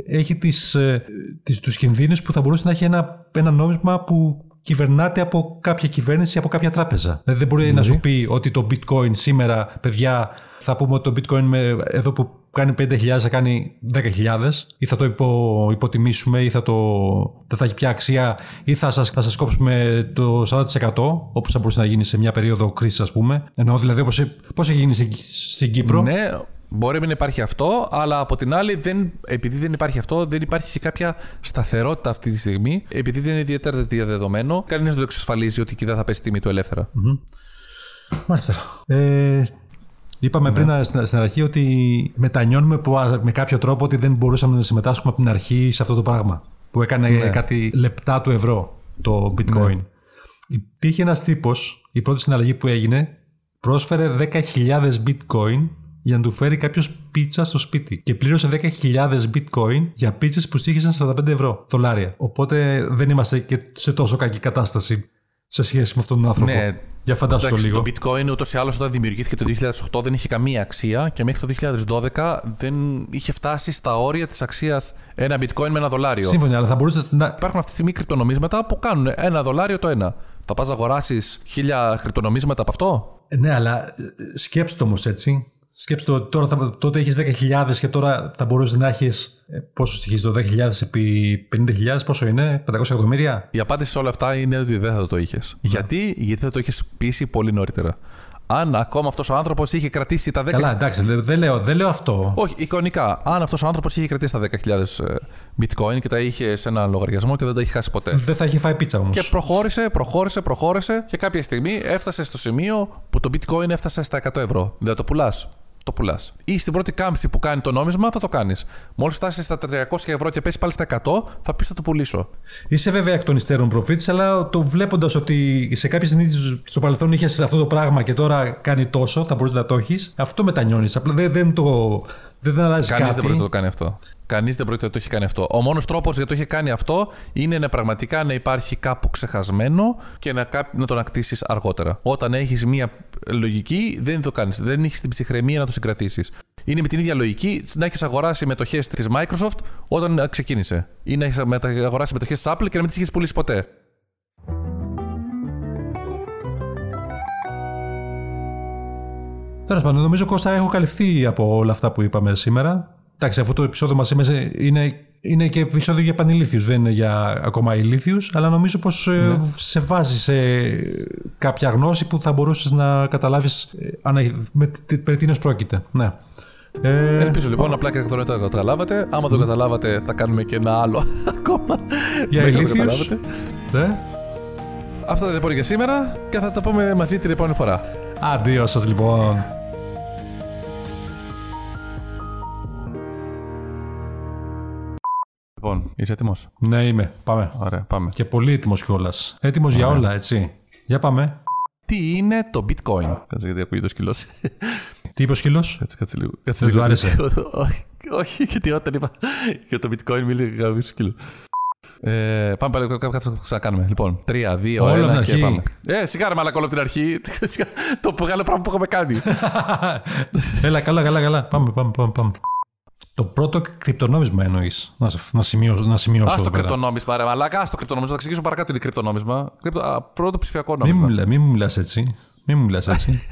έχει τις, ε, τις, τους κινδύνους που θα μπορούσε να έχει ένα, ένα νόμισμα που κυβερνάται από κάποια κυβέρνηση, από κάποια τράπεζα. Δηλαδή δεν μπορεί mm-hmm. να σου πει ότι το bitcoin σήμερα, παιδιά, θα πούμε ότι το bitcoin με, εδώ που κάνει πέντε χιλιάδες θα κάνει δέκα χιλιάδες, ή θα το υπο, υποτιμήσουμε, ή θα το, δεν θα έχει πια αξία, ή θα σας, θα σας κόψουμε το σαράντα τοις εκατό, όπως θα μπορούσε να γίνει σε μια περίοδο κρίσης, ας πούμε. Ενώ δηλαδή όπως, πώς έχει γίνει στην, στην Κύπρο. Ναι, μπορεί να υπάρχει αυτό, αλλά από την άλλη, δεν, επειδή δεν υπάρχει αυτό, δεν υπάρχει και κάποια σταθερότητα αυτή τη στιγμή, επειδή δεν είναι ιδιαίτερα διαδεδομένο, κανείς δεν το εξασφαλίζει ότι εκεί δεν θα πέσει τιμή του ελεύθερα. Mm-hmm. Μάλιστα. Ε... Είπαμε ναι. πριν στην αρχή ότι μετανιώνουμε που, με κάποιο τρόπο ότι δεν μπορούσαμε να συμμετάσχουμε από την αρχή σε αυτό το πράγμα που έκανε ναι. κάτι λεπτά του ευρώ το bitcoin. Ναι. Υπήρχε ένας τύπος, η πρώτη συναλλαγή που έγινε, πρόσφερε δέκα χιλιάδες bitcoin για να του φέρει κάποιος πίτσα στο σπίτι και πλήρωσε δέκα χιλιάδες bitcoin για πίτσες που στοίχησαν σαράντα πέντε ευρώ δολάρια. Οπότε δεν είμαστε και σε τόσο κακή κατάσταση σε σχέση με αυτόν τον άνθρωπο. Ναι. Για φαντάσου το λίγο. Το bitcoin ούτως ή άλλως όταν δημιουργήθηκε το δύο χιλιάδες οκτώ δεν είχε καμία αξία και μέχρι το δύο χιλιάδες δώδεκα δεν είχε φτάσει στα όρια της αξίας ένα bitcoin με ένα δολάριο. Σύμφωνα, αλλά θα μπορούσατε να. Υπάρχουν αυτή τη στιγμή κρυπτονομίσματα που κάνουν ένα δολάριο το ένα. Θα πας να αγοράσεις χίλια κρυπτονομίσματα από αυτό? Ναι, αλλά σκέψτε όμως έτσι. Σκέψτε ότι τώρα θα, τότε έχεις δέκα χιλιάδες και τώρα θα μπορούσε να έχεις. Πόσο στοιχίζει το δέκα χιλιάδες επί πενήντα χιλιάδες, πόσο είναι, πεντακόσια εκατομμύρια? Η απάντηση σε όλα αυτά είναι ότι δεν θα το είχες. Yeah. Γιατί? Γιατί θα το είχες πείσει πολύ νωρίτερα. Αν ακόμα αυτός ο άνθρωπος είχε κρατήσει τα δέκα χιλιάδες. Καλά, εντάξει, δεν λέω, δεν λέω αυτό. Όχι, εικονικά. Αν αυτός ο άνθρωπος είχε κρατήσει τα δέκα χιλιάδες bitcoin και τα είχε σε ένα λογαριασμό και δεν τα είχε χάσει ποτέ. Δεν θα είχε φάει πίτσα όμως. Και προχώρησε, προχώρησε, προχώρησε και κάποια στιγμή έφτασε στο σημείο που το bitcoin έφτασε στα εκατό ευρώ. Δεν το πουλάς. το πουλάς. Ή στην πρώτη κάμψη που κάνει το νόμισμα θα το κάνεις. Μόλις φτάσεις στα τριακόσια ευρώ και πέσει πάλι στα εκατό, θα πεις θα το πουλήσω. Είσαι βέβαια εκ των υστέρων προφήτης, αλλά το βλέποντας ότι σε κάποιες συνήθειες στο παρελθόν είχες αυτό το πράγμα και τώρα κάνει τόσο, θα μπορείς να το έχεις, αυτό μετανιώνεις. Απλά δεν, δεν το. Δεν, δεν αλλάζει κανείς κάτι. Κανείς δεν μπορεί να το κάνει αυτό. Κανείς δεν πρόκειται να το έχει κάνει αυτό. Ο μόνος τρόπος για το έχει κάνει αυτό είναι να πραγματικά να υπάρχει κάπου ξεχασμένο και να, να τον ακτίσεις αργότερα. Όταν έχεις μία λογική, δεν το κάνεις. Δεν έχεις την ψυχραιμία να το συγκρατήσεις. Είναι με την ίδια λογική να έχεις αγοράσει μετοχές της Microsoft όταν ξεκίνησε. Ή να έχεις αγοράσει μετοχές της Apple και να μην τις έχεις πουλήσει ποτέ. Τέλος πάντων, νομίζω Κώστα έχω καλυφθεί από όλα αυτά που είπαμε σήμερα. Εντάξει, αυτό το επεισόδιο μας είναι, είναι και επεισόδιο για πανηλήθιους, δεν είναι για ακόμα ηλίθιους, αλλά νομίζω πως ναι. σε βάζει σε κάποια γνώση που θα μπορούσες να καταλάβεις περί τίνος πρόκειται. Ναι. Ε... Ελπίζω λοιπόν απλά και να το καταλάβατε. Άμα το καταλάβατε θα κάνουμε και ένα άλλο ακόμα για ηλίθιους. Ναι. Αυτά τα λοιπόν για σήμερα και θα τα πούμε μαζί την επόμενη φορά. Αντίο σας λοιπόν. Λοιπόν, είσαι έτοιμος? Ναι, είμαι. Πάμε. Ωραία, πάμε. Και πολύ έτοιμος κιόλας. Έτοιμος για όλα, έτσι. Για πάμε. Τι είναι το bitcoin? Κάτσε γιατί ακούγεται ο σκυλός. Τι είπε ο σκυλός? Κάτσε, κάτσε λίγο. Κάτσε λίγο. Άρεσε. Όχι, γιατί όταν είπα για το bitcoin μίλησα για το σκύλο. Ε, πάμε πάλι, κάτι θα ξανακάνουμε. Λοιπόν, τρία, δύο, όλα ένα και πάμε. Ε, σιγά ρε μαλακόλα από την αρχή. Το μεγάλο πράγμα που είχαμε κάνει. Έλα, καλά, καλά, καλά. Πάμε, πάμε, πάμε, πάμε. Το πρώτο κρυπτονόμισμα εννοείς. Να, να σημειώσω, να σημειώσω εδώ πέρα. Κρυπτονόμισμα, ρε μαλάκα, ας το κρυπτονόμισμα. Θα εξηγήσω παρακάτω τι είναι κρυπτονόμισμα. Κρυπτο, πρώτο ψηφιακό νόμισμα. Μην μη μου μιλάς έτσι. Μην μου μιλάς έτσι.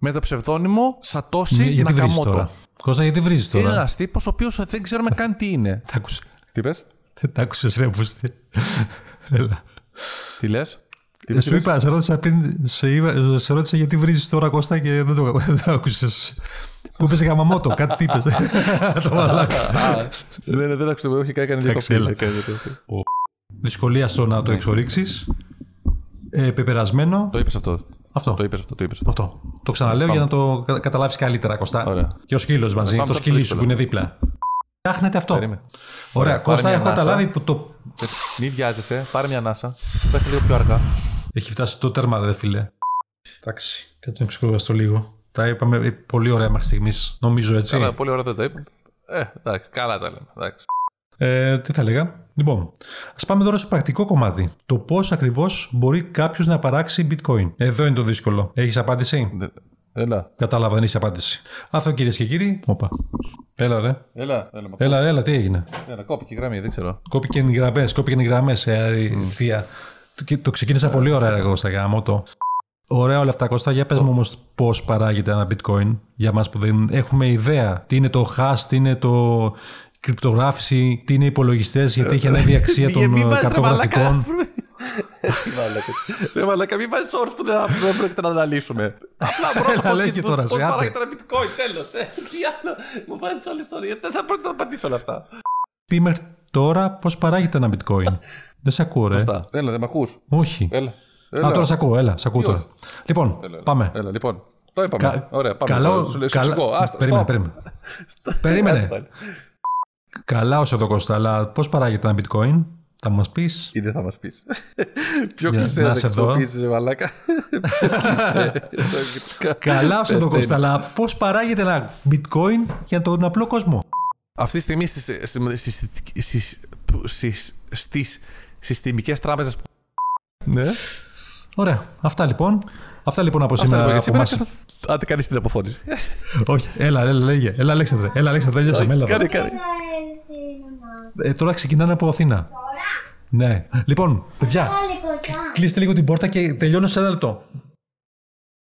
Με το ψευδόνυμο Satoshi Nakamoto. Κώστα, γιατί βρίζεις τώρα? Είναι ένας τύπος ο οποίος δεν ξέρουμε καν τι είναι. Τ' άκουσες. Τι πες? Δεν τ' άκουσες, ρε πούστη. Έλα. Τι λες? Σου είπα, σε ρώτησα, πριν, σε είπα, σε ρώτησα γιατί βρίζεις τώρα, Κώστα, και δεν το, δεν το άκουσες. Που είπες Γαμαμότο, κάτι τι είπες. Το μαλάκα. Ναι, δεν άκουσα, όχι κάνει διακοπή. Δυσκολία στο να το εξορίξεις. Πεπερασμένο. Το είπες αυτό. Αυτό. Το είπες αυτό. Το, είπες αυτό. αυτό. το ξαναλέω Πάμε. για να το καταλάβεις καλύτερα, Κωστά. Ωραία. Και ο σκύλος μαζί, Πάμε το σκυλί σου που είναι δίπλα. Ψάχνετε αυτό. Περίμε. Ωραία, Κώστα, έχω καταλάβει που το. Μην βιάζεσαι, πάρε μια ανάσα. Πες λίγο πιο αργά. Έχει φτάσει το τέρμα, ρε φίλε. Εντάξει, κάτσε να ξεκουραστώ λίγο. Τα είπαμε πολύ ωραία μέχρι στιγμής, νομίζω, έτσι. Καλά, πολύ ωραία δεν τα είπαμε. Ε, εντάξει, καλά τα λέμε. Εντάξει. Ε, τι θα λέγα. Λοιπόν, ας πάμε τώρα στο πρακτικό κομμάτι. Το πώς ακριβώς μπορεί κάποιος να παράξει bitcoin. Εδώ είναι το δύσκολο. Έχεις απάντηση? Δε... Έλα. Κατάλαβα, δεν έχεις απάντηση. Αυτό, κυρίες και κύριοι. Όπα. Έλα, ρε. Έλα, έλα, έλα, έλα, τι έγινε. Έλα, κόπηκε η γραμμή, δεν ξέρω. Κόπηκε οι γραμμές, κόπηκε οι γραμμές. Ε, mm. Θεία. Το, το ξεκίνησα ε, πολύ ωραία εγώ στα γαμώτο. Ωραία όλα αυτά, Κώστα. Για πες μου όμως πώς παράγεται ένα bitcoin για μας που δεν έχουμε ιδέα. Τι είναι το hash, τι είναι το κρυπτογράφηση, τι είναι υπολογιστές, γιατί έχει ανέβει η αξία των καρτογραφικών. Ρε μαλάκα, μην βάζεις όρους που δεν πρόκειται να αναλύσουμε. Απλά πρώτα πώς παράγεται ένα bitcoin, τέλος. Τι άλλο, μου βάζεις όλη ιστορία, δεν θα πρόκειται να απαντήσω όλα αυτά. Πει μέχρι τώρα πώς παράγεται ένα bitcoin. Δεν σε ακούω, ρε. Έλα, δεν με ακούς? Όχι. Έλα. Α, τώρα σ' ακούω, έλα, σ' ακούω τώρα. Λοιπόν, έλα, έλα, πάμε. Έλα, λοιπόν. Το είπαμε. Κα... Ωραία, πάμε. Καλό... Σου, σου Καλά... Άστα, περίμενε, περίμενε. περίμενε. Καλά όσο εδώ, Κώστα, αλλά πώς παράγεται ένα bitcoin, θα μας πεις? Ή δεν θα μας πεις? Ποιο κλισέ να χρησιμοποιήσεις, μαλάκα. Καλά όσο εδώ, Κώστα, αλλά πώς παράγεται ένα bitcoin για τον απλό κόσμο. Αυτή τη στιγμή στις συστημικές τράπεζες. Ναι. Ωραία. Αυτά λοιπόν. Αυτά λοιπόν από Αυτά σήμερα. Λοιπόν, από σήμερα μας... θα... Άντε κάνεις την αποφώνηση. Όχι. Έλα, έλα, λέγε. Έλα, Αλέξανδρε. Έλα, Αλέξανδρε, τέλειωσε. Κάνε, κάνε. κάνε. Ε, τώρα ξεκινάνε από Αθήνα. Τώρα. Ναι. Λοιπόν, παιδιά, κλείστε λίγο την πόρτα και τελειώνω σε ένα λεπτό.